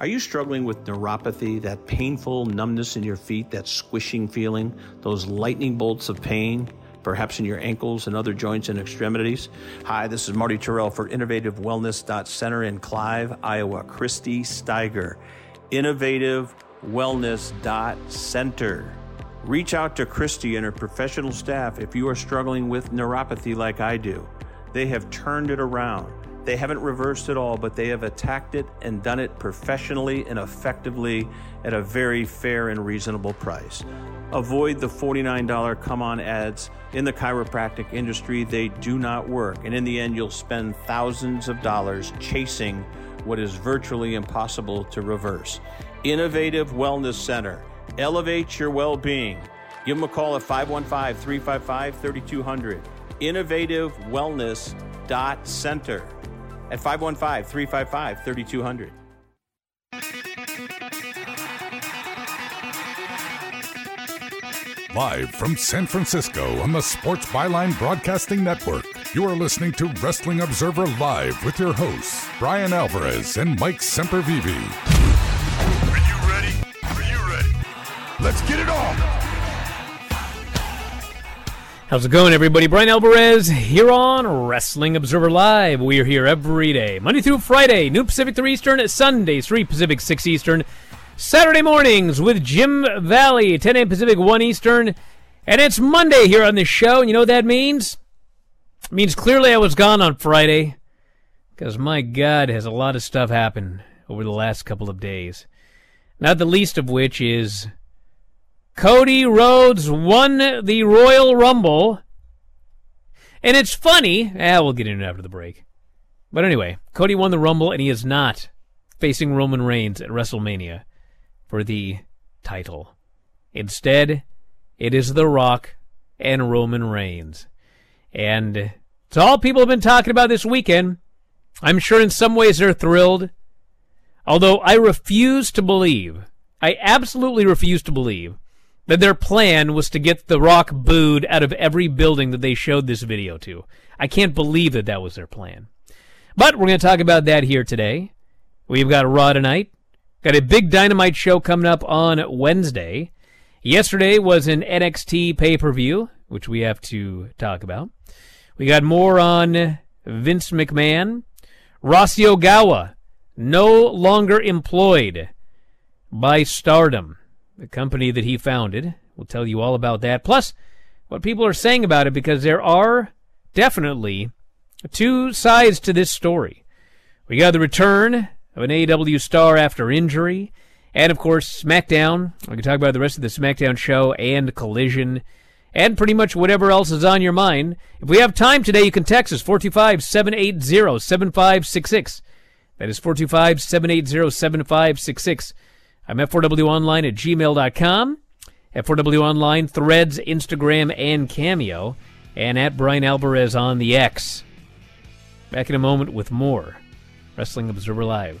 Are you struggling with neuropathy, that painful numbness in your feet, that squishing feeling, those lightning bolts of pain, perhaps in your ankles and other joints and extremities? Hi, this is Marty Terrell for InnovativeWellness.Center in Clive, Iowa. Christy Steiger, InnovativeWellness.Center. Reach out to Christy and her professional staff if you are struggling with neuropathy like I do. They have turned it around. They haven't reversed it all, but they have attacked it and done it professionally and effectively at a very fair and reasonable price. Avoid the $49 come on ads in the chiropractic industry. They do not work. And in the end, you'll spend thousands of dollars chasing what is virtually impossible to reverse. Innovative Wellness Center. Elevate your well-being. Give them a call at 515-355-3200. InnovativeWellness.Center. At 515-355-3200. Live from San Francisco on the Sports Byline Broadcasting Network, you are listening to Wrestling Observer Live with your hosts, Brian Alvarez and Mike Sempervive. Are you ready? Are you ready? Let's get it on! How's it going, everybody? Brian Alvarez here on Wrestling Observer Live. We are here every day, Monday through Friday, noon Pacific, 3 Eastern, Sundays, 3 Pacific, 6 Eastern, Saturday mornings with Jim Valley, 10 a.m. Pacific, 1 Eastern, and it's Monday here on this show, and you know what that means? It means clearly I was gone on Friday, because my God, has a lot of stuff happened over the last couple of days, not the least of which is Cody Rhodes won the Royal Rumble. And it's funny. We'll get into it after the break. But anyway, Cody won the Rumble, and he is not facing Roman Reigns at WrestleMania for the title. Instead, it is The Rock and Roman Reigns. And it's all people have been talking about this weekend. I'm sure in some ways they're thrilled. Although I refuse to believe, I absolutely refuse to believe, that their plan was to get The Rock booed out of every building that they showed this video to. I can't believe that that was their plan. But we're going to talk about that here today. We've got Raw tonight. Got a big Dynamite show coming up on Wednesday. Yesterday was an NXT pay-per-view, which we have to talk about. We got more on Vince McMahon. Rossi Ogawa, no longer employed by Stardom, the company that he founded. We'll tell you all about that. Plus, what people are saying about it, because there are definitely two sides to this story. We got the return of an AEW star after injury. And, of course, SmackDown. We can talk about the rest of the SmackDown show and Collision and pretty much whatever else is on your mind. If we have time today, you can text us, 425-780-7566. That is 425-780-7566. I'm F4WOnline at gmail.com, F4WOnline, Threads, Instagram, and Cameo, and at Brian Alvarez on the X. Back in a moment with more Wrestling Observer Live.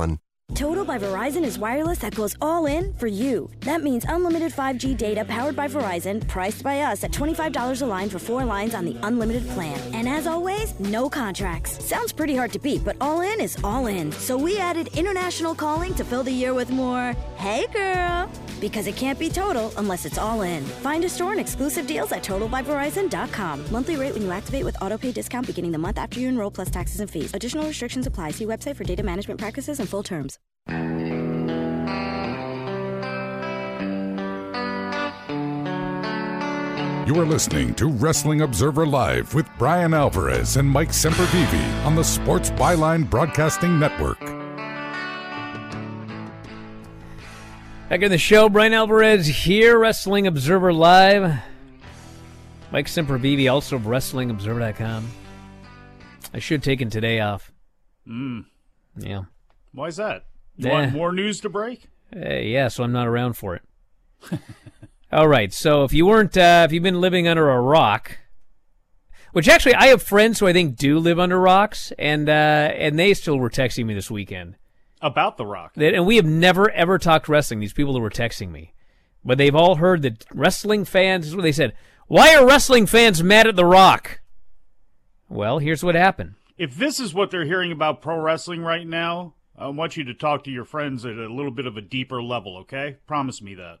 Total by Verizon is wireless that goes all in for you. That means unlimited 5G data powered by Verizon, priced by us at $25 a line for 4 lines on the unlimited plan. And as always, no contracts. Sounds pretty hard to beat, but all in is all in. So we added international calling to fill the year with more, hey girl, because it can't be total unless it's all in. Find a store and exclusive deals at totalbyverizon.com. Monthly rate when you activate with autopay discount beginning the month after you enroll plus taxes and fees. Additional restrictions apply. See website for data management practices and full terms. You are listening to Wrestling Observer Live with Brian Alvarez and Mike Sempervive on the Sports Byline Broadcasting Network. Back in the show, Brian Alvarez here, Wrestling Observer Live. Mike Sempervive, also of WrestlingObserver.com. I should have taken today off. Yeah. Why is that? Want more news to break? Yeah, so I'm not around for it. All right, so if you weren't, if you've been living under a rock, which actually I have friends who I think do live under rocks, and they still were texting me this weekend. About the rock. And we have never, ever talked wrestling, these people that were texting me. But they've all heard that wrestling fans, this is what they said, why are wrestling fans mad at The Rock? Well, here's what happened. If this is what they're hearing about pro wrestling right now, I want you to talk to your friends at a little bit of a deeper level, okay? Promise me that.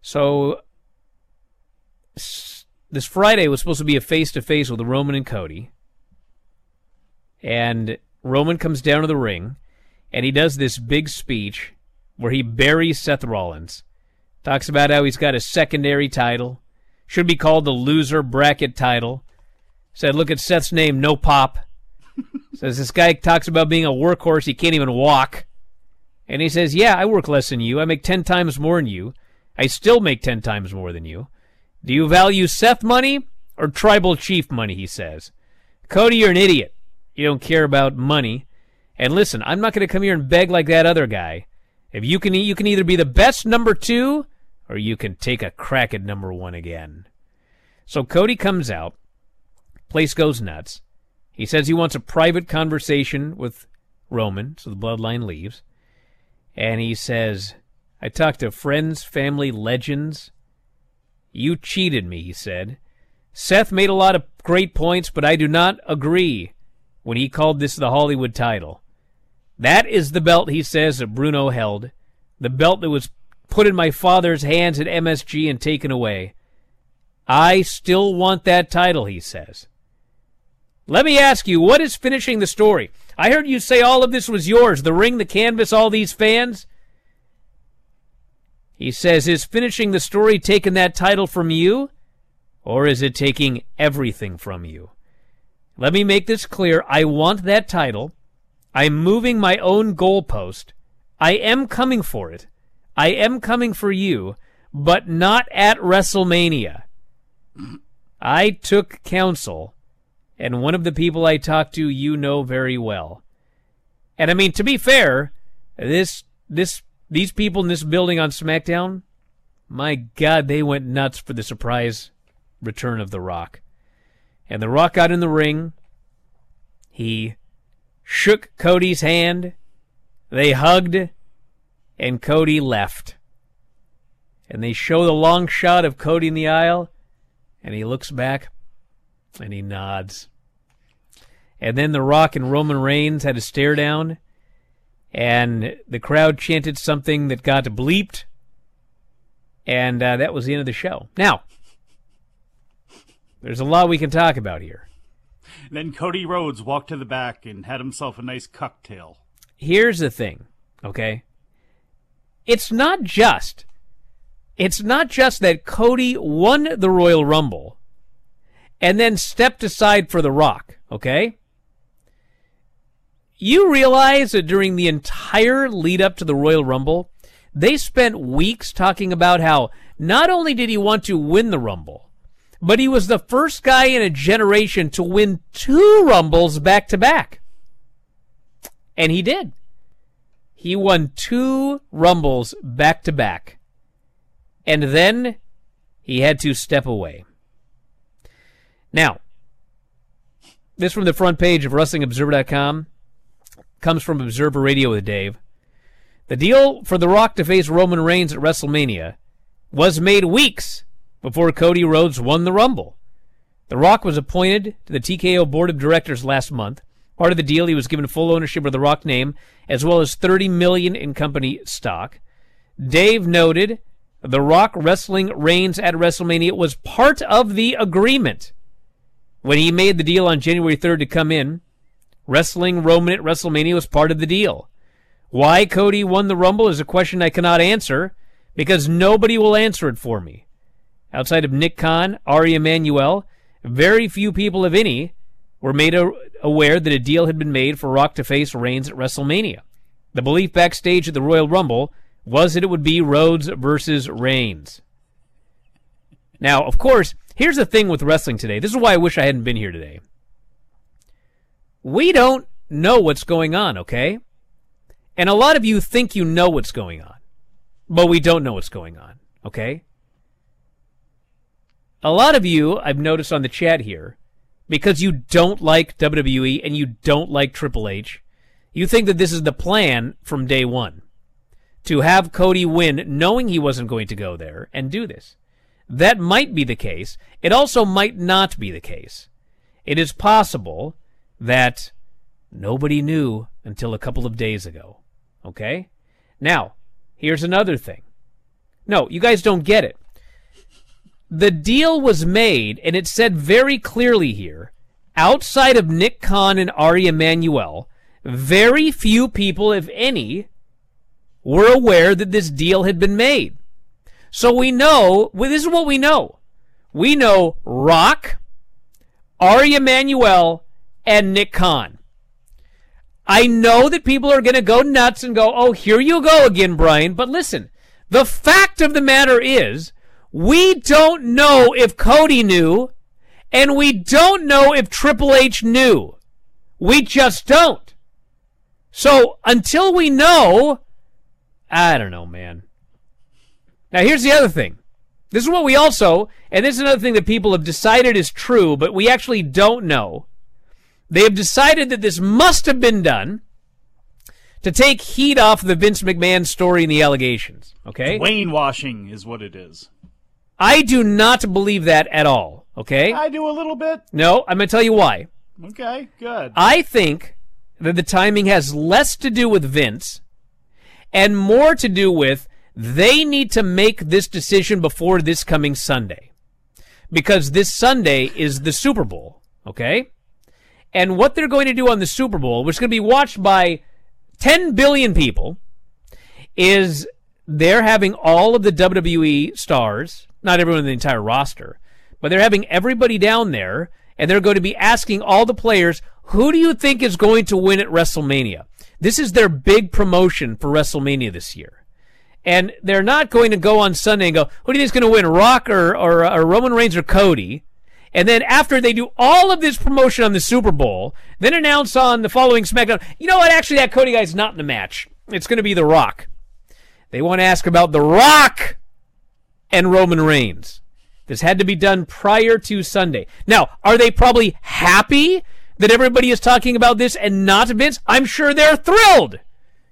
So this Friday was supposed to be a face-to-face with Roman and Cody. And Roman comes down to the ring, and he does this big speech where he buries Seth Rollins. Talks about how he's got a secondary title. Should be called the loser bracket title. Said, look at Seth's name, no pop. Says this guy talks about being a workhorse, he can't even walk. And he says, yeah, I work less than you. I make 10 times more than you. I still make 10 times more than you. Do you value Seth money or tribal chief money, he says. Cody, you're an idiot. You don't care about money. And listen, I'm not going to come here and beg like that other guy. If you can, you can either be the best number 2 or you can take a crack at number 1 again. So Cody comes out. Place goes nuts. He says he wants a private conversation with Roman, so the bloodline leaves. And he says, I talked to friends, family, legends. You cheated me, he said. Seth made a lot of great points, but I do not agree when he called this the Hollywood title. That is the belt, he says, that Bruno held, the belt that was put in my father's hands at MSG and taken away. I still want that title, he says. Let me ask you, what is finishing the story? I heard you say all of this was yours, the ring, the canvas, all these fans. He says, is finishing the story taking that title from you, or is it taking everything from you? Let me make this clear. I want that title. I'm moving my own goalpost. I am coming for it. I am coming for you, but not at WrestleMania. I took counsel. And one of the people I talked to, you know very well. And I mean, to be fair, these people in this building on SmackDown My God, they went nuts for the surprise return of The Rock. And The Rock got in the ring. He shook Cody's hand. They hugged. And Cody left. And they show the long shot of Cody in the aisle. And he looks back. And he nods. And then The Rock and Roman Reigns had a stare down. And the crowd chanted something that got bleeped. And that was the end of the show. Now, there's a lot we can talk about here. And then Cody Rhodes walked to the back and had himself a nice cocktail. Here's the thing, okay? It's not just that Cody won the Royal Rumble and then stepped aside for The Rock, okay? You realize that during the entire lead-up to the Royal Rumble, they spent weeks talking about how not only did he want to win the Rumble, but he was the first guy in a generation to win 2 Rumbles back-to-back. And he did. He won 2 Rumbles back-to-back. And then he had to step away. Now, this from the front page of WrestlingObserver.com. Comes from Observer Radio with Dave. The deal for The Rock to face Roman Reigns at WrestleMania was made weeks before Cody Rhodes won the Rumble. The Rock was appointed to the TKO Board of Directors last month. Part of the deal, he was given full ownership of The Rock name, as well as $30 million in company stock. Dave noted The Rock wrestling Reigns at WrestleMania was part of the agreement. When he made the deal on January 3rd to come in, wrestling Roman at WrestleMania was part of the deal. Why Cody won the Rumble is a question I cannot answer because nobody will answer it for me. Outside of Nick Khan, Ari Emanuel, very few people, if any, were made aware that a deal had been made for Rock to face Reigns at WrestleMania. The belief backstage at the Royal Rumble was that it would be Rhodes versus Reigns. Now, of course, here's the thing with wrestling today. This is why I wish I hadn't been here today. We don't know what's going on, okay? And a lot of you think you know what's going on, but we don't know what's going on, okay? A lot of you, I've noticed on the chat here, because you don't like WWE and you don't like Triple H, you think that this is the plan from day one, to have Cody win knowing he wasn't going to go there and do this. That might be the case. It also might not be the case. It is possible that nobody knew until a couple of days ago, okay? Now, here's another thing. No, you guys don't get it. The deal was made, and it said very clearly here, outside of Nick Khan and Ari Emanuel, very few people, if any, were aware that this deal had been made. So we know, well, this is what we know. We know Rock, Ari Emanuel, and Nick Khan. I know that people are going to go nuts and go, oh, here you go again, Brian. But listen, the fact of the matter is we don't know if Cody knew and we don't know if Triple H knew. We just don't. So until we know, I don't know, man. Now, here's the other thing. This is what we also, and this is another thing that people have decided is true, but we actually don't know. They have decided that this must have been done to take heat off the Vince McMahon story and the allegations, okay? Wayne washing is what it is. I do not believe that at all, okay? I do a little bit. No, I'm going to tell you why. Okay, good. I think that the timing has less to do with Vince and more to do with they need to make this decision before this coming Sunday because this Sunday is the Super Bowl, okay? And what they're going to do on the Super Bowl, which is going to be watched by 10 billion people, is they're having all of the WWE stars, not everyone in the entire roster, but they're having everybody down there, and they're going to be asking all the players, who do you think is going to win at WrestleMania? This is their big promotion for WrestleMania this year. And they're not going to go on Sunday and go, who do you think is going to win, Rock or Roman Reigns or Cody? And then after they do all of this promotion on the Super Bowl, then announce on the following SmackDown, you know what, actually that Cody guy's not in the match. It's going to be The Rock. They want to ask about The Rock and Roman Reigns. This had to be done prior to Sunday. Now, are they probably happy that everybody is talking about this and not Vince? I'm sure they're thrilled,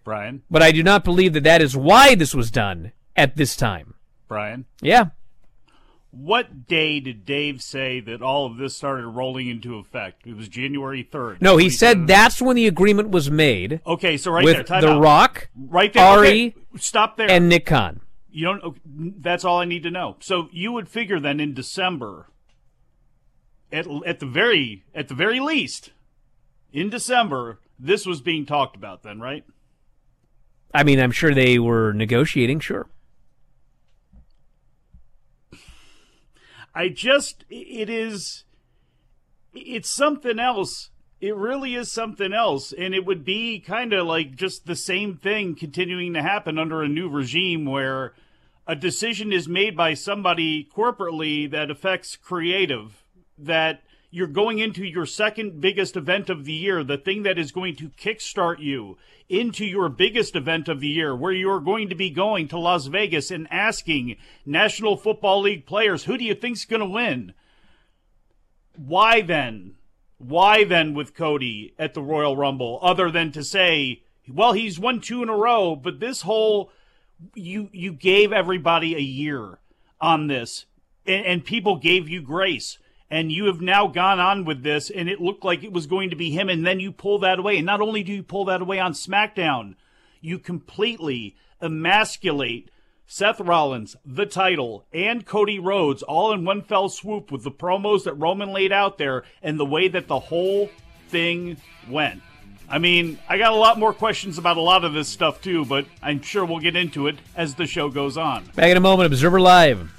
Brian. But I do not believe that that is why this was done at this time. Brian? Yeah. What day did Dave say that all of this started rolling into effect? It was January 3rd. No, he said that's when the agreement was made. Okay, so right there, time out. With The Rock, right there, Ari, stop there, and Nick Khan. You don't. That's all I need to know. So you would figure then in December, at the very least, in December, this was being talked about then, right? I mean, I'm sure they were negotiating. Sure. It's something else. It really is something else. And it would be kind of like just the same thing continuing to happen under a new regime where a decision is made by somebody corporately that affects creative, that you're going into your second biggest event of the year, the thing that is going to kickstart you into your biggest event of the year, where you're going to be going to Las Vegas and asking National Football League players, who do you think's going to win? Why then with Cody at the Royal Rumble, other than to say, well, he's won 2 in a row, but this whole, you gave everybody a year on this, and people gave you grace. And you have now gone on with this, and it looked like it was going to be him, and then you pull that away. And not only do you pull that away on SmackDown, you completely emasculate Seth Rollins, the title, and Cody Rhodes all in one fell swoop with the promos that Roman laid out there and the way that the whole thing went. I mean, I got a lot more questions about a lot of this stuff, too, but I'm sure we'll get into it as the show goes on. Back in a moment, Observer Live.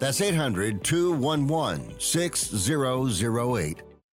That's 800-211-6008.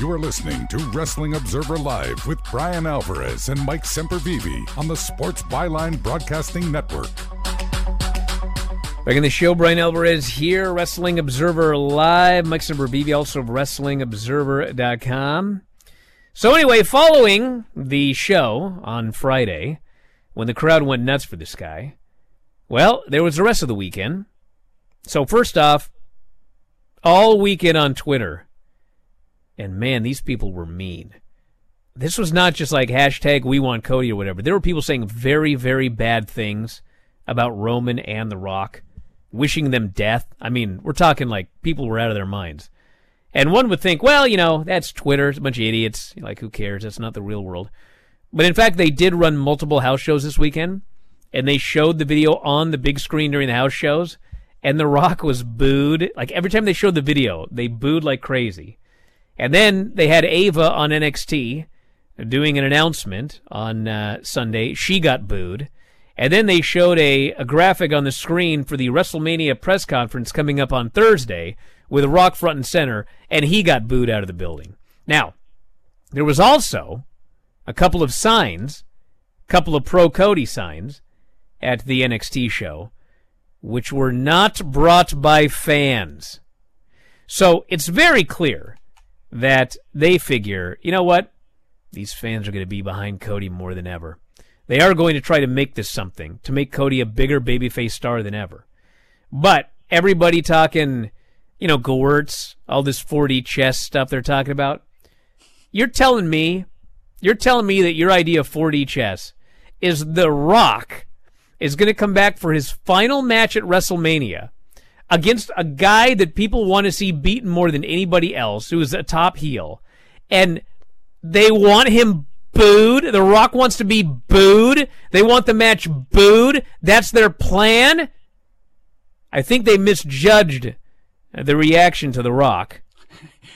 You are listening to Wrestling Observer Live with Brian Alvarez and Mike Sempervive on the Sports Byline Broadcasting Network. Back in the show, Brian Alvarez here, Wrestling Observer Live. Mike Sempervive, also WrestlingObserver.com. So anyway, following the show on Friday, when the crowd went nuts for this guy, well, there was the rest of the weekend. So first off, all weekend on Twitter... And man, these people were mean. This was not just like hashtag we want Cody or whatever. There were people saying very, very bad things about Roman and The Rock, wishing them death. I mean, we're talking like people were out of their minds. And one would think, well, you know, that's Twitter. It's a bunch of idiots. Like, who cares? That's not the real world. But in fact, they did run multiple house shows this weekend, and they showed the video on the big screen during the house shows, and The Rock was booed. Like, every time they showed the video, they booed like crazy. And then they had Ava on NXT doing an announcement on Sunday. She got booed. And then they showed a graphic on the screen for the WrestleMania press conference coming up on Thursday with Rock front and center, and he got booed out of the building. Now, there was also a couple of signs, a couple of pro-Cody signs at the NXT show, which were not brought by fans. So it's very clear that they figure, you know what? These fans are going to be behind Cody more than ever. They are going to try to make this something, to make Cody a bigger babyface star than ever. But everybody talking, you know, Gewirtz, all this 4D chess stuff they're talking about. You're telling me that your idea of 4D chess is The Rock is going to come back for his final match at WrestleMania against a guy that people want to see beaten more than anybody else, who is a top heel. And they want him booed. The Rock wants to be booed. They want the match booed. That's their plan. I think they misjudged the reaction to The Rock.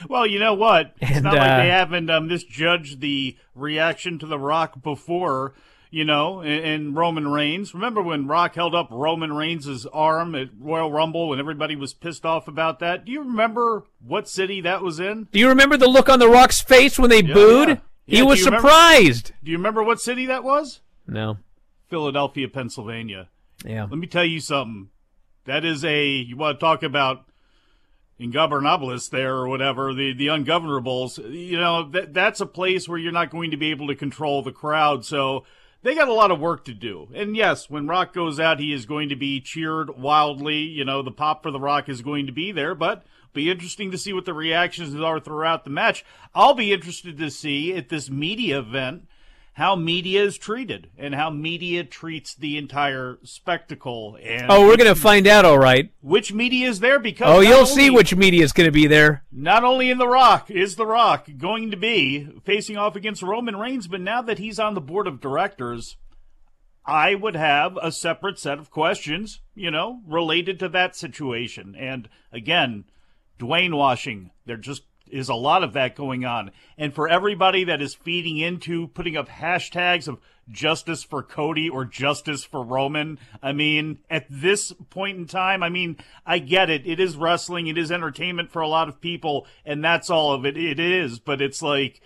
Well, you know what? It's not like they haven't misjudged the reaction to The Rock before. You know, in Roman Reigns. Remember when Rock held up Roman Reigns' arm at Royal Rumble and everybody was pissed off about that? Do you remember what city that was in? Do you remember the look on The Rock's face when they booed? Yeah. He was surprised. Do you remember what city that was? No. Philadelphia, Pennsylvania. Yeah. Let me tell you something. That is you want to talk about ingovernables there or whatever, the ungovernables. You know, that's a place where you're not going to be able to control the crowd, so... They got a lot of work to do. And yes, when Rock goes out, he is going to be cheered wildly. You know, the pop for The Rock is going to be there, but it'll be interesting to see what the reactions are throughout the match. I'll be interested to see at this media event how media is treated and how media treats the entire spectacle. And we're going to find out, all right. Which media is there? Because you'll see which media is going to be there. Not only in The Rock is The Rock going to be facing off against Roman Reigns, but now that he's on the board of directors, I would have a separate set of questions, you know, related to that situation. And again, Dwayne washing, they're just... is a lot of that going on. And for everybody that is feeding into putting up hashtags of justice for Cody or justice for Roman, I mean, at this point in time, I mean, I get it. It is wrestling. It is entertainment for a lot of people, and that's all of it. It is, but it's like,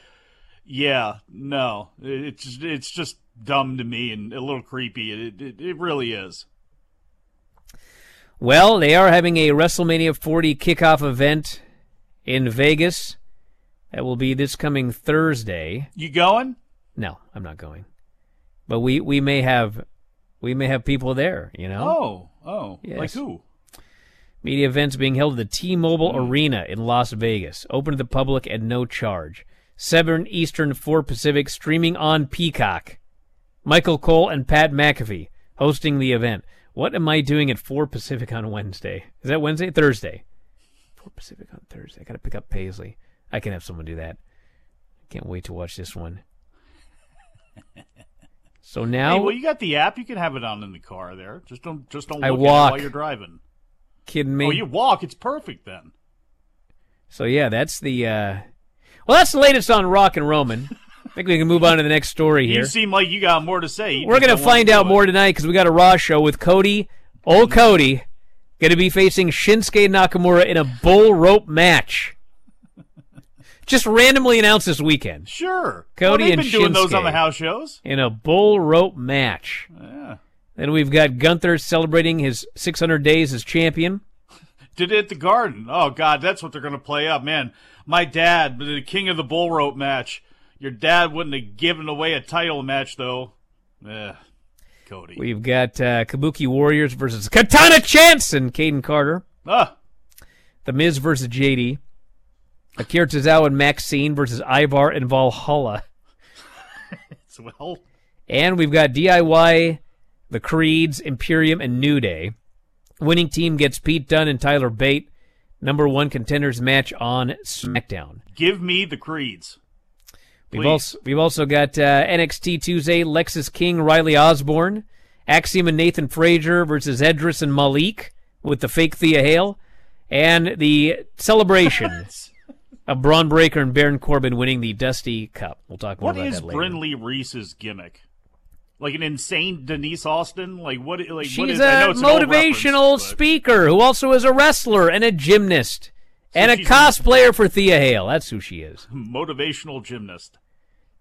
yeah, no, it's just dumb to me and a little creepy. It really is. Well, they are having a WrestleMania 40 kickoff event in Vegas. That will be this coming Thursday. You going? No, I'm not going. But we may have people there, you know? Oh. Yes. Like who? Media events being held at the T-Mobile Arena in Las Vegas. Open to the public at no charge. 7 Eastern, 4 Pacific, streaming on Peacock. Michael Cole and Pat McAfee hosting the event. What am I doing at 4 Pacific on Wednesday? Is that Wednesday? Thursday. 4 Pacific on Thursday. I got to pick up Paisley. I can have someone do that. Can't wait to watch this one. So now, hey, well, you got the app. You can have it on in the car there. Just don't look at it while you're driving. Kidding me? Oh, you walk. It's perfect then. So yeah, that's the. Well, that's the latest on Rock and Roman. I think we can move on to the next story here. You seem like you got more to say. We're going to find out more tonight because we got a Raw show with Cody. Old Cody going to be facing Shinsuke Nakamura in a bull rope match. Just randomly announced this weekend. Sure. Cody and Shinsuke. They've been doing those on the house shows. In a bull rope match. Yeah. Then we've got Gunther celebrating his 600 days as champion. Did it at the Garden. Oh, God, that's what they're going to play up. Man, my dad, the king of the bull rope match. Your dad wouldn't have given away a title match, though. Cody. We've got Kabuki Warriors versus Katana Chance and Caden Carter. The Miz versus J.D. Akira Tozawa and Maxine versus Ivar and Valhalla. And we've got DIY, The Creeds, Imperium, and New Day. Winning team gets Pete Dunne and Tyler Bate. #1 contenders match on SmackDown. Give me The Creeds. Please. We've also got NXT Tuesday, Lexus King, Riley Osborne, Axiom and Nathan Frazier versus Edris and Malik with the fake Thea Hale, and the celebration of Braun Breaker and Baron Corbin winning the Dusty Cup. We'll talk more about that later. What is Brynlee Reese's gimmick? Like an insane Denise Austin? Like what? Like she's what is, I know it's a motivational speaker who also is a wrestler and a gymnast. So and a cosplayer for Thea Hale. That's who she is. Motivational gymnast.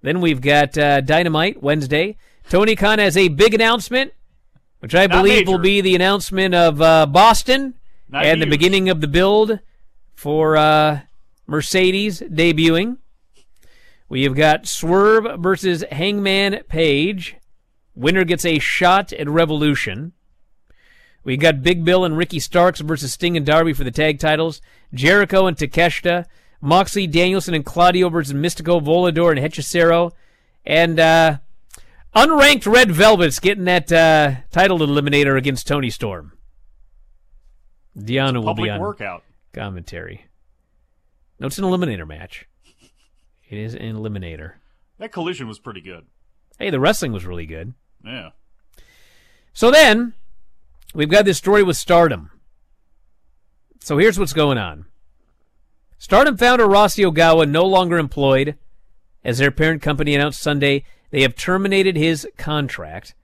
Then we've got Dynamite Wednesday. Tony Khan has a big announcement, which I believe will be the announcement of Boston and the beginning of the build for Mercedes debuting. We have got Swerve versus Hangman Page. Winner gets a shot at Revolution. We got Big Bill and Ricky Starks versus Sting and Darby for the tag titles. Jericho and Takeshita. Moxley, Danielson, and Claudio versus Mystico, Volador, and Hechicero. And unranked Red Velvet's getting that title eliminator against Tony Storm. Deanna will be on workout commentary. No, it's an eliminator match. It is an eliminator. That Collision was pretty good. Hey, the wrestling was really good. Yeah. So then, we've got this story with Stardom. So here's what's going on. Stardom founder Rossi Ogawa no longer employed. As their parent company announced Sunday, they have terminated his contract.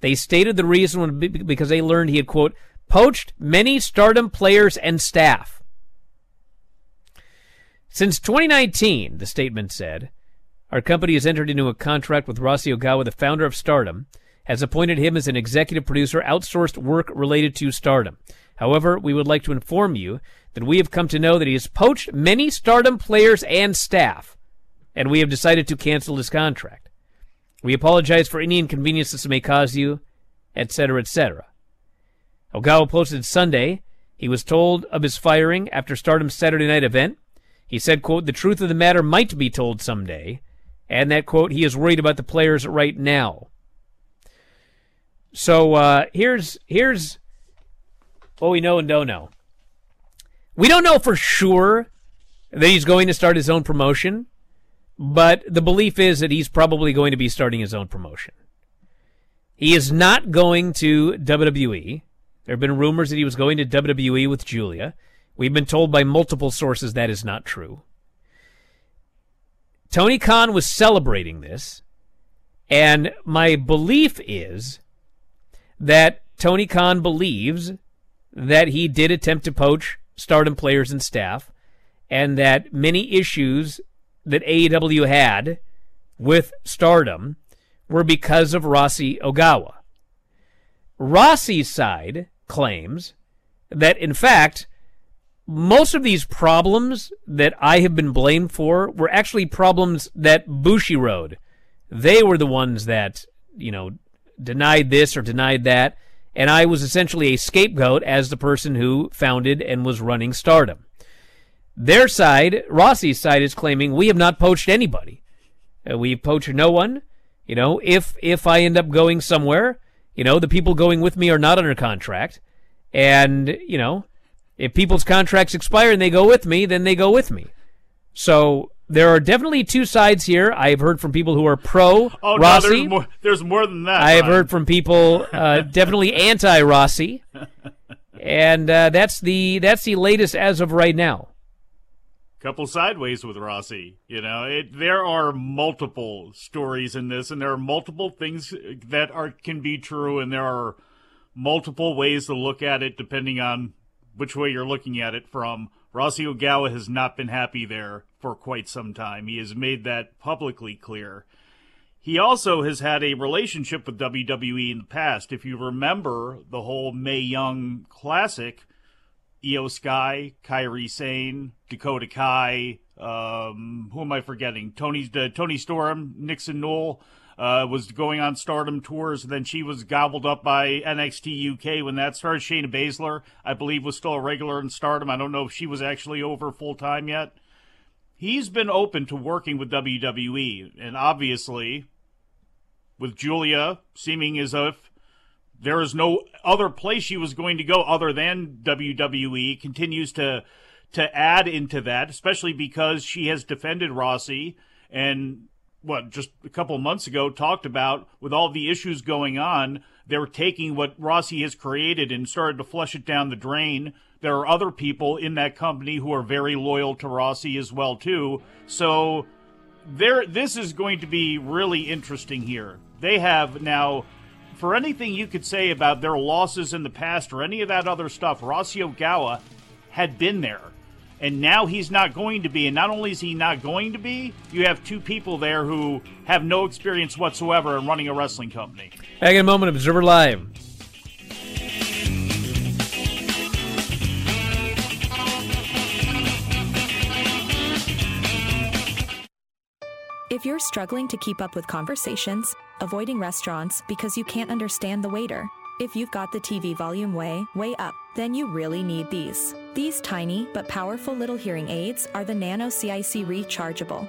They stated the reason because they learned he had, quote, poached many Stardom players and staff. Since 2019, the statement said, our company has entered into a contract with Rossi Ogawa, the founder of Stardom, has appointed him as an executive producer, outsourced work related to Stardom. However, we would like to inform you that we have come to know that he has poached many Stardom players and staff, and we have decided to cancel his contract. We apologize for any inconvenience this may cause you, etc., etc. Ogawa posted Sunday he was told of his firing after Stardom's Saturday night event. He said, quote, the truth of the matter might be told someday, and that, quote, he is worried about the players right now. So here's what we know and don't know. We don't know for sure that he's going to start his own promotion, but the belief is that he's probably going to be starting his own promotion. He is not going to WWE. There have been rumors that he was going to WWE with Julia. We've been told by multiple sources that is not true. Tony Khan was celebrating this, and my belief is that Tony Khan believes that he did attempt to poach Stardom players and staff, and that many issues that AEW had with Stardom were because of Rossi Ogawa. Rossi's side claims that, in fact, most of these problems that I have been blamed for were actually problems that Bushiroad. They were the ones that, you know, denied this or denied that, and I was essentially a scapegoat as the person who founded and was running Stardom. Their side, Rossi's side, is claiming we have not poached anybody. We poached no one. You know, if I end up going somewhere, You know, the people going with me are not under contract. And, you know, if people's contracts expire and they go with me, then they go with me. So there are definitely two sides here. I've heard from people who are pro Rossi. No, there's more than that. I've heard from people definitely anti Rossi, and that's the latest as of right now. Couple sideways with Rossi. You know, there are multiple stories in this, and there are multiple things that can be true, and there are multiple ways to look at it depending on which way you're looking at it from. Rossi Ogawa has not been happy there for quite some time. He has made that publicly clear. He also has had a relationship with WWE in the past. If you remember the whole Mae Young Classic, Io Sky, Kairi Sane, Dakota Kai, who am I forgetting? Toni Storm, Nixon Noel was going on Stardom tours. And then she was gobbled up by NXT UK when that started. Shayna Baszler, I believe, was still a regular in Stardom. I don't know if she was actually over full-time yet. He's been open to working with WWE. And obviously, with Julia seeming as if there is no other place she was going to go other than WWE, continues to add into that, especially because she has defended Rossi and, just a couple months ago, talked about with all the issues going on, they were taking what Rossi has created and started to flush it down the drain. There are other people in that company who are very loyal to Rossi as well, too. So this is going to be really interesting here. They have now, for anything you could say about their losses in the past or any of that other stuff, Rossi Ogawa had been there. And now he's not going to be. And not only is he not going to be, you have two people there who have no experience whatsoever in running a wrestling company. Back in a moment, Observer Live. If you're struggling to keep up with conversations, avoiding restaurants because you can't understand the waiter, if you've got the TV volume way up, then you really need these. These tiny but powerful little hearing aids are the Nano CIC Rechargeable,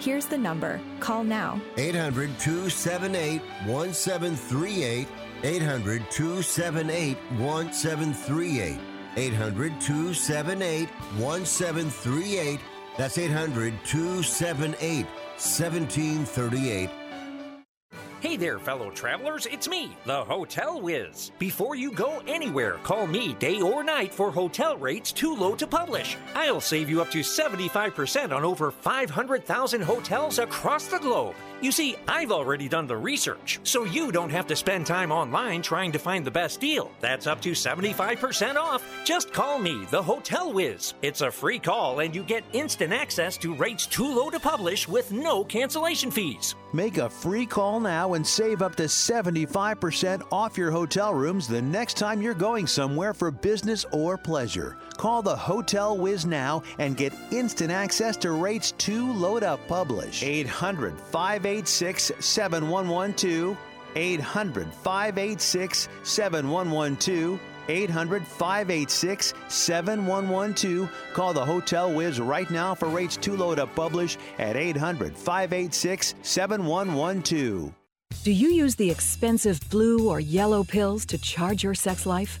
Here's the number. Call now. 800-278-1738. 800-278-1738. 800-278-1738. That's 800-278-1738. Hey there, fellow travelers. It's me, the Hotel Wiz. Before you go anywhere, call me day or night for hotel rates too low to publish. I'll save you up to 75% on over 500,000 hotels across the globe. You see, I've already done the research, so you don't have to spend time online trying to find the best deal. That's up to 75% off. Just call me, the Hotel Wiz. It's a free call, and you get instant access to rates too low to publish with no cancellation fees. Make a free call now and save up to 75% off your hotel rooms the next time you're going somewhere for business or pleasure. Call the Hotel Wiz now and get instant access to rates too low to publish. 800-586-7112. 800-586-7112. 800-586-7112. Call the Hotel Wiz right now for rates too low to publish at 800-586-7112. Do you use the expensive blue or yellow pills to charge your sex life?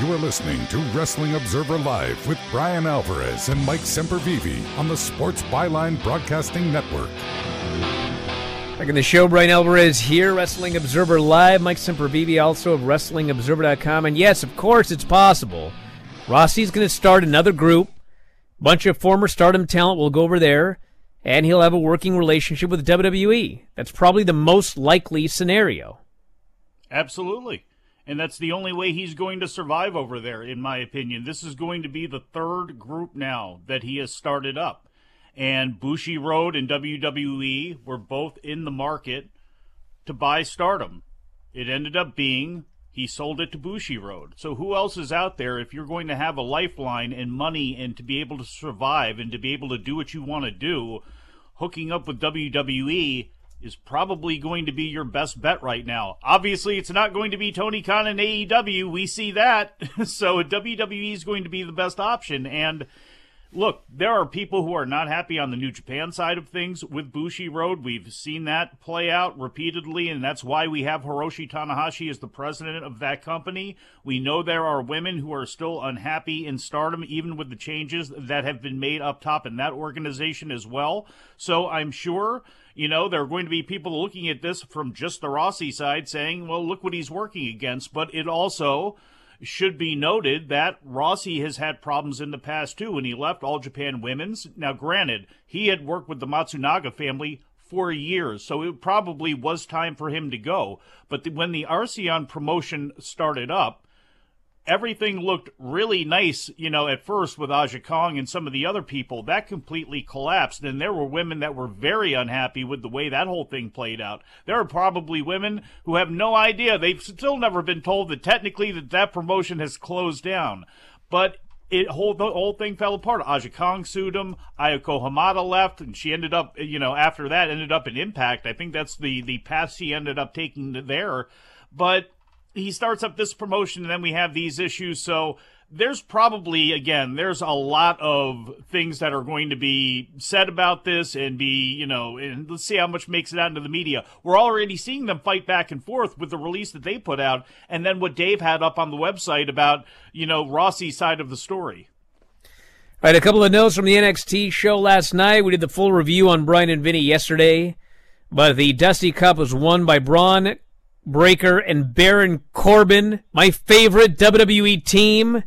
You are listening to Wrestling Observer Live with Brian Alvarez and Mike Sempervive on the Sports Byline Broadcasting Network. Back in the show, Brian Alvarez here, Wrestling Observer Live. Mike Sempervive, also of WrestlingObserver.com. And yes, of course, it's possible. Rossi's going to start another group. A bunch of former Stardom talent will go over there, and he'll have a working relationship with WWE. That's probably the most likely scenario. Absolutely. And that's the only way he's going to survive over there, in my opinion. This is going to be the third group now that he has started up. And Bushi Road and WWE were both in the market to buy Stardom. It ended up being he sold it to Bushi Road. So who else is out there if you're going to have a lifeline and money and to be able to survive and to be able to do what you want to do? Hooking up with WWE is probably going to be your best bet right now. Obviously, it's not going to be Tony Khan and AEW. We see that. So WWE is going to be the best option. And look, there are people who are not happy on the New Japan side of things with Bushi Road. We've seen that play out repeatedly, and that's why we have Hiroshi Tanahashi as the president of that company. We know there are women who are still unhappy in Stardom, even with the changes that have been made up top in that organization as well. So I'm sure, you know, there are going to be people looking at this from just the Rossi side saying, well, look what he's working against. But it also should be noted that Rossi has had problems in the past, too, when he left All Japan Women's. Now, granted, he had worked with the Matsunaga family for years, so it probably was time for him to go. But when the RCN promotion started up, everything looked really nice, you know, at first with Aja Kong and some of the other people. That completely collapsed, and there were women that were very unhappy with the way that whole thing played out. There are probably women who have no idea. They've still never been told that technically that promotion has closed down. But the whole thing fell apart. Aja Kong sued him. Ayako Hamada left, and she ended up, you know, after that ended up in Impact. I think that's the path she ended up taking there. But he starts up this promotion, and then we have these issues. So there's probably, again, there's a lot of things that are going to be said about this and be, you know, and let's see how much makes it out into the media. We're already seeing them fight back and forth with the release that they put out and then what Dave had up on the website about, you know, Rossi's side of the story. All right, a couple of notes from the NXT show last night. We did the full review on Brian and Vinny yesterday, but the Dusty Cup was won by Braun Breaker and Baron Corbin, my favorite WWE team.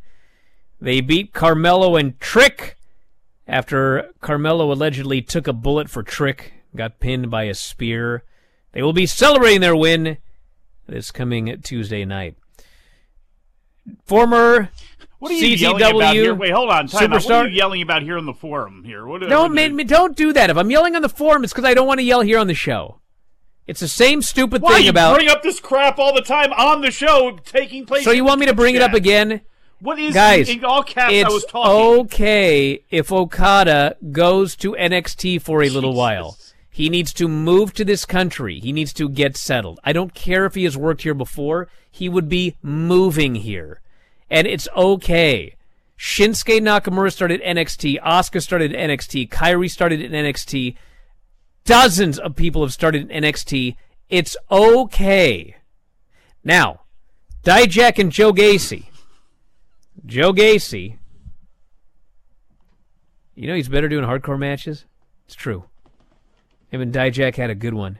They beat Carmelo and Trick after Carmelo allegedly took a bullet for Trick, got pinned by a spear. They will be celebrating their win this coming Tuesday night. Former what are you CZW yelling about here? Wait, hold on. Time out. What are you yelling about here on the forum? Here, don't do that. If I'm yelling on the forum, it's because I don't want to yell here on the show. It's the same stupid thing about. Why you bring up this crap all the time on the show taking place? So you want me to bring it up again? What is, guys, in all caps I was talking? It's okay if Okada goes to NXT for a little while. He needs to move to this country. He needs to get settled. I don't care if he has worked here before. He would be moving here. And it's okay. Shinsuke Nakamura started NXT. Asuka started NXT. Kairi started in NXT. Dozens of people have started in NXT. It's okay. Now, Dijak and Joe Gacy. Joe Gacy. You know he's better doing hardcore matches? It's true. Him and Dijak had a good one.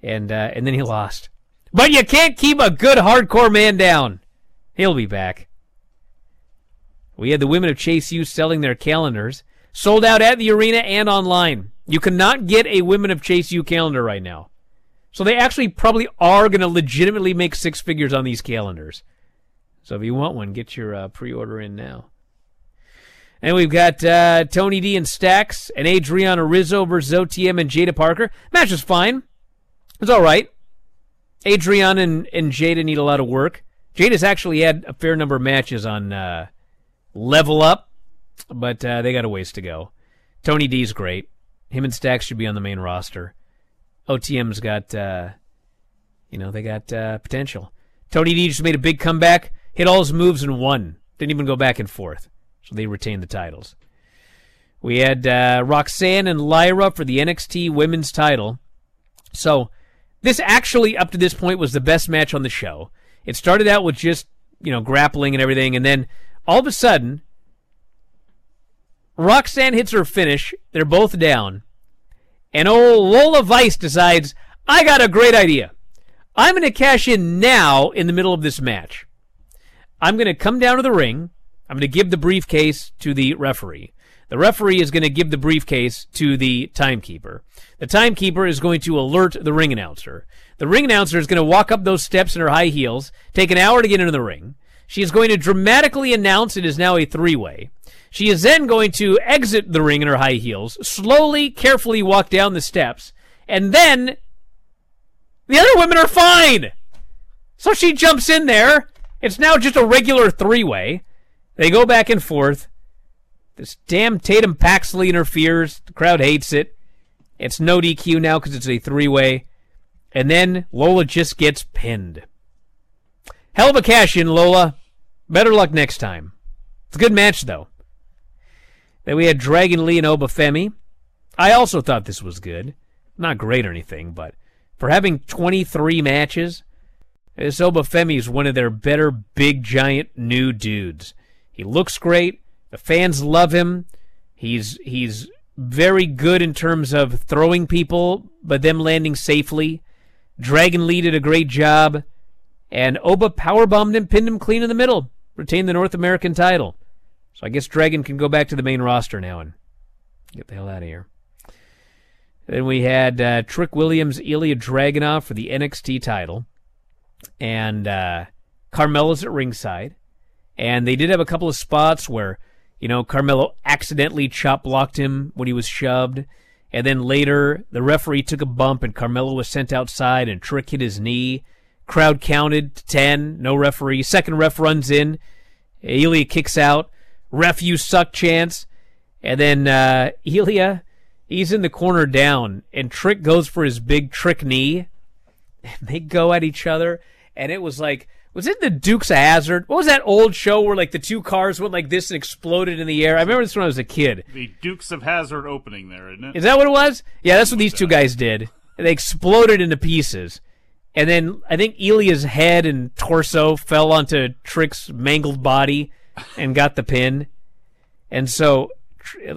And then he lost. But you can't keep a good hardcore man down. He'll be back. We had the women of Chase U selling their calendars. Sold out at the arena and online. You cannot get a Women of Chase U calendar right now. So they actually probably are going to legitimately make six figures on these calendars. So if you want one, get your pre-order in now. And we've got Tony D and Stax and Adriana Rizzo versus OTM and Jada Parker. Match is fine. It's all right. Adriana and Jada need a lot of work. Jada's actually had a fair number of matches on Level Up, but they got a ways to go. Tony D's great. Him and Stax should be on the main roster. OTM's got, they got potential. Tony D just made a big comeback, hit all his moves and won. Didn't even go back and forth. So they retained the titles. We had Roxanne and Lyra for the NXT women's title. So this actually, up to this point, was the best match on the show. It started out with just, you know, grappling and everything. And then all of a sudden, Roxanne hits her finish. They're both down. And old Lola Vice decides, I got a great idea. I'm going to cash in now in the middle of this match. I'm going to come down to the ring. I'm going to give the briefcase to the referee. The referee is going to give the briefcase to the timekeeper. The timekeeper is going to alert the ring announcer. The ring announcer is going to walk up those steps in her high heels, take an hour to get into the ring. She is going to dramatically announce it is now a three-way. She is then going to exit the ring in her high heels, slowly, carefully walk down the steps, and then the other women are fine. So she jumps in there. It's now just a regular three-way. They go back and forth. This damn Tatum Paxley interferes. The crowd hates it. It's no DQ now because it's a three-way. And then Lola just gets pinned. Hell of a cash-in, Lola. Better luck next time. It's a good match, though. Then we had Dragon Lee and Obafemi. I also thought this was good. Not great or anything, but for having 23 matches, this Obafemi is one of their better big, giant, new dudes. He looks great. The fans love him. He's very good in terms of throwing people, but them landing safely. Dragon Lee did a great job. And Oba powerbombed him, pinned him clean in the middle. Retained the North American title. So I guess Dragon can go back to the main roster now and get the hell out of here. Then we had Trick Williams, Ilya Dragunov for the NXT title. And Carmelo's at ringside. And they did have a couple of spots where, you know, Carmelo accidentally chop-blocked him when he was shoved. And then later, the referee took a bump and Carmelo was sent outside and Trick hit his knee. Crowd counted to 10. No referee. Second ref runs in. Ilya kicks out. Ref, you suck, Chance. And then Ilya, he's in the corner down. And Trick goes for his big Trick knee. And they go at each other. And it was like, was it the Dukes of Hazzard? What was that old show where like the two cars went like this and exploded in the air? I remember this when I was a kid. The Dukes of Hazzard opening there, isn't it? Is that what it was? Yeah, that's what these two guys did. They exploded into pieces. And then I think Ilya's head and torso fell onto Trick's mangled body and got the pin. And so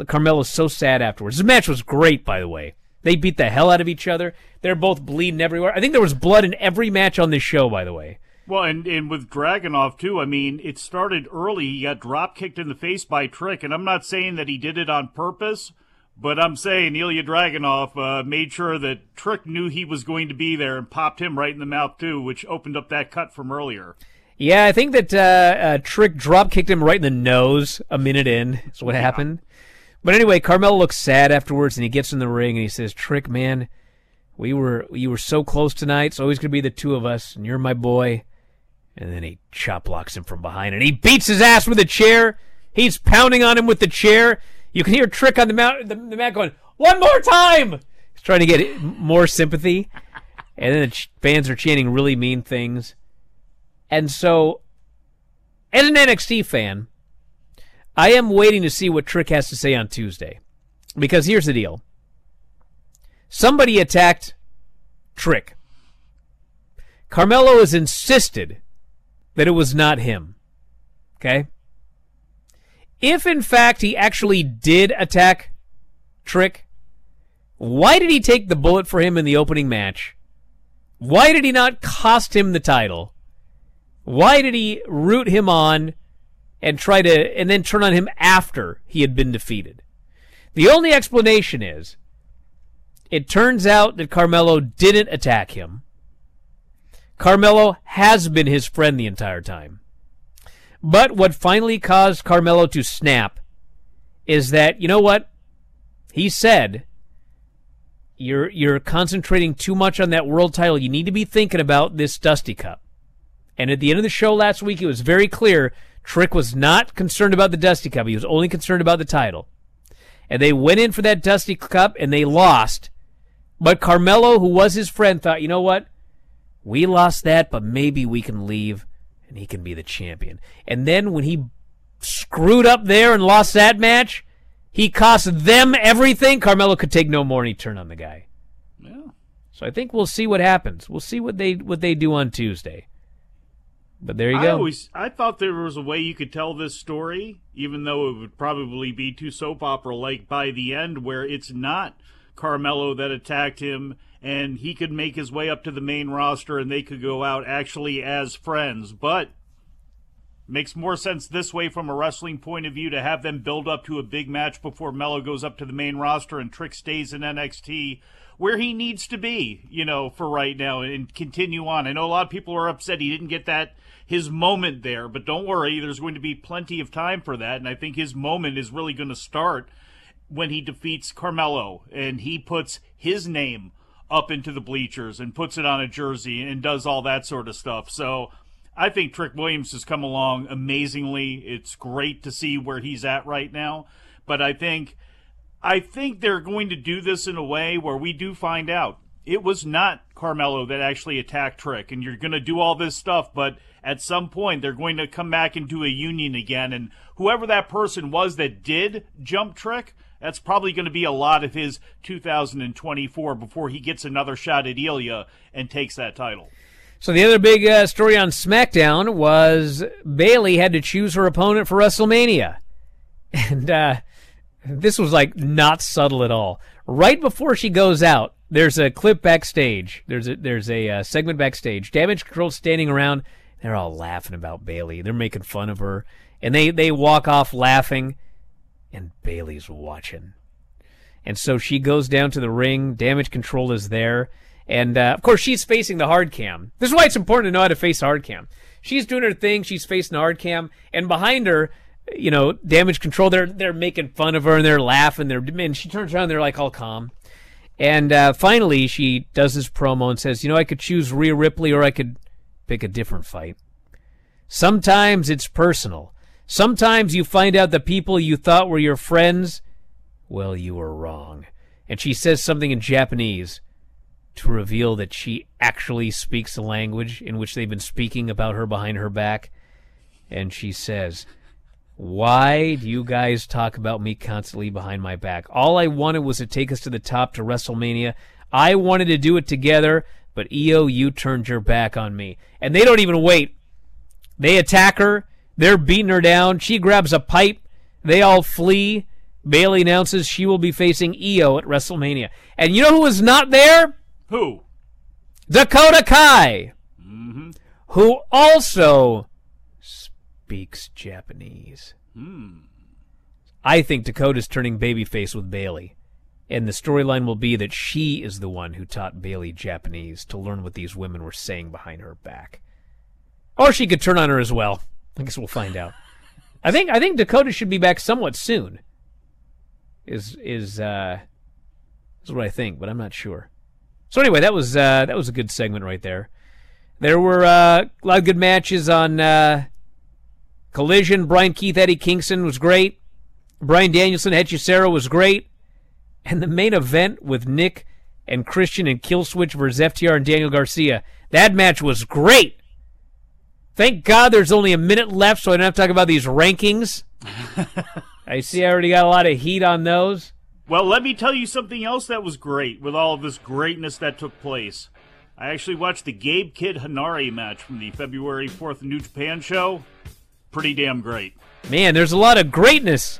Carmelo's so sad afterwards. This match was great, by the way. They beat the hell out of each other. They're both bleeding everywhere. I think there was blood in every match on this show, by the way. Well, and with Dragunov, too, I mean, it started early. He got drop-kicked in the face by Trick, and I'm not saying that he did it on purpose, but I'm saying Ilya Dragunov made sure that Trick knew he was going to be there and popped him right in the mouth, too, which opened up that cut from earlier. Yeah, I think that Trick drop-kicked him right in the nose a minute in is what happened. But anyway, Carmelo looks sad afterwards, and he gets in the ring, and he says, Trick, man, you were so close tonight. It's always going to be the two of us, and you're my boy. And then he chop-blocks him from behind, and he beats his ass with a chair. He's pounding on him with the chair. You can hear Trick on the mat going, one more time! He's trying to get more sympathy. And then the fans are chanting really mean things. And so, as an NXT fan, I am waiting to see what Trick has to say on Tuesday. Because here's the deal. Somebody attacked Trick. Carmelo has insisted that it was not him. Okay? If, in fact, he actually did attack Trick, why did he take the bullet for him in the opening match? Why did he not cost him the title? Why did he root him on and then turn on him after he had been defeated? The only explanation is it turns out that Carmelo didn't attack him. Carmelo has been his friend the entire time. But what finally caused Carmelo to snap is that, you know what? He said, you're concentrating too much on that world title. You need to be thinking about this Dusty Cup. And at the end of the show last week, it was very clear Trick was not concerned about the Dusty Cup. He was only concerned about the title. And they went in for that Dusty Cup, and they lost. But Carmelo, who was his friend, thought, you know what? we lost that, but maybe we can leave and he can be the champion. And then when he screwed up there and lost that match, he cost them everything. Carmelo could take no more, and he turned on the guy. Yeah. So I think we'll see what happens. We'll see what they do on Tuesday. But there you go. I thought there was a way you could tell this story, even though it would probably be too soap opera-like by the end, where it's not Carmelo that attacked him, and he could make his way up to the main roster, and they could go out actually as friends. But makes more sense this way from a wrestling point of view to have them build up to a big match before Melo goes up to the main roster and Trick stays in NXT where he needs to be, for right now and continue on. I know a lot of people are upset he didn't get his moment there, but don't worry, there's going to be plenty of time for that, and I think his moment is really going to start when he defeats Carmelo and he puts his name up into the bleachers and puts it on a jersey and does all that sort of stuff. So I think Trick Williams has come along amazingly. It's great to see where he's at right now. But I think they're going to do this in a way where we do find out it was not Carmelo that actually attacked Trick. And you're going to do all this stuff, but at some point they're going to come back and do a union again. And whoever that person was that did jump Trick, that's probably going to be a lot of his 2024 before he gets another shot at Ilya and takes that title. So the other big story on SmackDown was Bayley had to choose her opponent for WrestleMania. And this was, not subtle at all. Right before she goes out, there's a clip backstage. There's a segment backstage. Damage Control standing around. They're all laughing about Bayley. They're making fun of her. And they walk off laughing, and Bayley's watching. And so she goes down to the ring. Damage Control is there. And, of course, she's facing the hard cam. This is why it's important to know how to face hard cam. She's doing her thing. She's facing the hard cam. And behind her, Damage Control, they're making fun of her, and they're laughing. And she turns around, and they're, all calm. And finally, she does this promo and says, I could choose Rhea Ripley or I could pick a different fight. Sometimes it's personal. Sometimes you find out the people you thought were your friends, well, you were wrong. And she says something in Japanese to reveal that she actually speaks the language in which they've been speaking about her behind her back. And she says, why do you guys talk about me constantly behind my back? All I wanted was to take us to the top to WrestleMania. I wanted to do it together, but EO, you turned your back on me. And they don't even wait. They attack her. They're beating her down. She grabs a pipe. They all flee. Bayley announces she will be facing EO at WrestleMania. And you know who was not there? Who? Dakota Kai, who also speaks Japanese. I think Dakota's turning babyface with Bayley, and the storyline will be that she is the one who taught Bayley Japanese to learn what these women were saying behind her back. Or she could turn on her as well. I guess we'll find out. I think Dakota should be back somewhat soon. Is what I think, but I'm not sure. So anyway, that was a good segment right there. There were a lot of good matches on Collision. Brian Keith, Eddie Kingston was great. Brian Danielson, Head Chisero was great. And the main event with Nick and Christian and Killswitch versus FTR and Daniel Garcia. That match was great. Thank God there's only a minute left, so I don't have to talk about these rankings. I see I already got a lot of heat on those. Well, let me tell you something else that was great with all of this greatness that took place. I actually watched the Gabe Kidd Hanare match from the February 4th New Japan show. Pretty damn great. Man, there's a lot of greatness.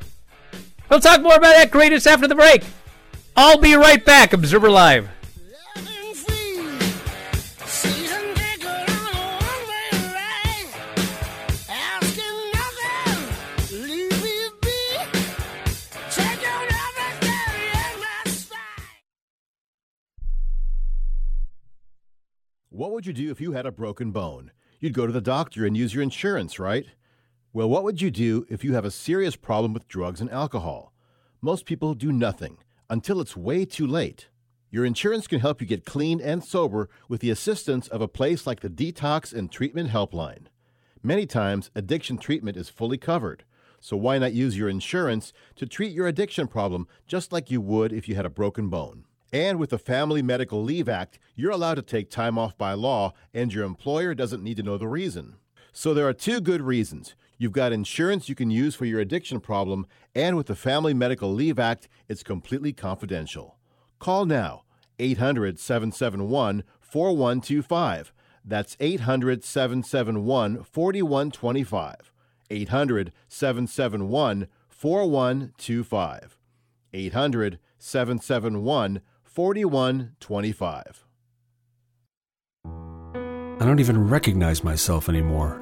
We'll talk more about that greatness after the break. I'll be right back, Observer Live. What would you do if you had a broken bone? You'd go to the doctor and use your insurance, right? Well, what would you do if you have a serious problem with drugs and alcohol? Most people do nothing until it's way too late. Your insurance can help you get clean and sober with the assistance of a place like the Detox and Treatment Helpline. Many times, addiction treatment is fully covered, so why not use your insurance to treat your addiction problem just like you would if you had a broken bone? And with the Family Medical Leave Act, you're allowed to take time off by law, and your employer doesn't need to know the reason. So there are two good reasons. You've got insurance you can use for your addiction problem, and with the Family Medical Leave Act, it's completely confidential. Call now, 800-771-4125. That's 800-771-4125. 800-771-4125. 800-771-4125. I don't even recognize myself anymore.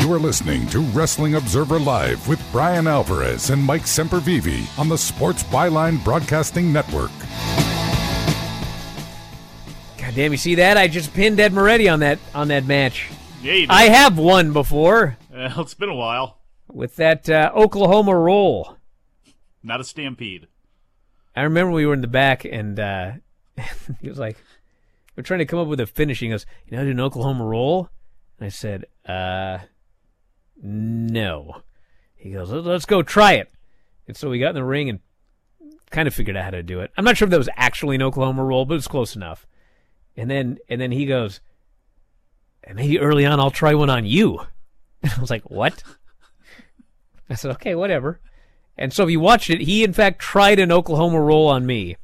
You are listening to Wrestling Observer Live with Brian Alvarez and Mike Sempervive on the Sports Byline Broadcasting Network. God damn, you see that? I just pinned Ed Moretti on that match. Yeah, you did. I have won before. It's been a while. With that Oklahoma roll. Not a stampede. I remember we were in the back and he was like, we're trying to come up with a finish. He goes, you know how to do an Oklahoma roll? And I said, no. He goes, let's go try it. And so we got in the ring and kind of figured out how to do it. I'm not sure if that was actually an Oklahoma roll, but it was close enough. And then he goes, and maybe early on I'll try one on you. And I was like, what? I said, okay, whatever. And so if you watched it, he in fact tried an Oklahoma roll on me.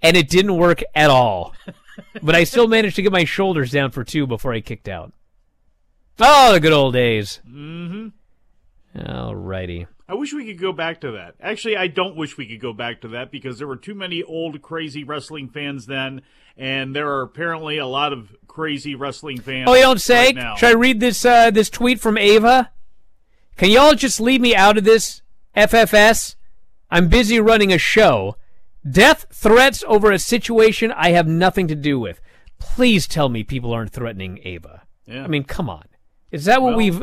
And it didn't work at all. But I still managed to get my shoulders down for two before I kicked out. Oh, the good old days. Mm-hmm. Alrighty. I wish we could go back to that. Actually, I don't wish we could go back to that because there were too many old crazy wrestling fans then, and there are apparently a lot of crazy wrestling fans. Oh, you don't say? Right now. Should I read this tweet from Ava? Can y'all just leave me out of this, FFS? I'm busy running a show. Death threats over a situation I have nothing to do with. Please tell me people aren't threatening Ava. Yeah. I mean, come on. Is that what we've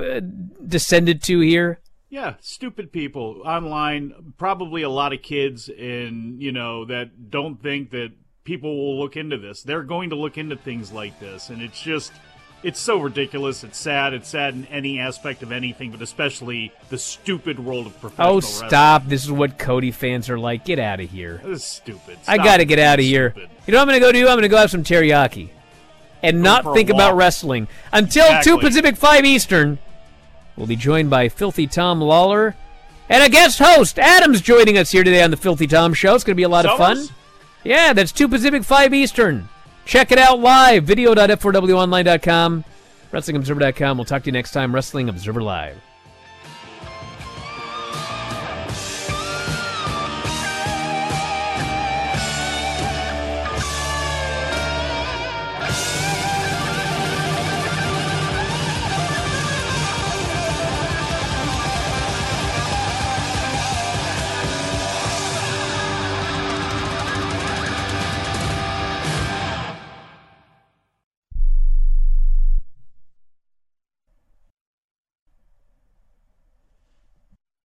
descended to here? Yeah, stupid people online, probably a lot of kids and, that don't think that people will look into this. They're going to look into things like this, and it's just, it's so ridiculous. It's sad. It's sad in any aspect of anything, but especially the stupid world of professional wrestling. Oh, stop. This is what Cody fans are like. Get out of here. This is stupid. Stop. I got to get out of here. You know what I'm going to go do? I'm going to go have some teriyaki. And not think about wrestling. Until exactly. 2 Pacific, 5 Eastern, we'll be joined by Filthy Tom Lawler. And a guest host, Adam's joining us here today on the Filthy Tom Show. It's going to be a lot of fun. Yeah, that's 2 Pacific, 5 Eastern. Check it out live, video.f4wonline.com, WrestlingObserver.com. We'll talk to you next time, Wrestling Observer Live.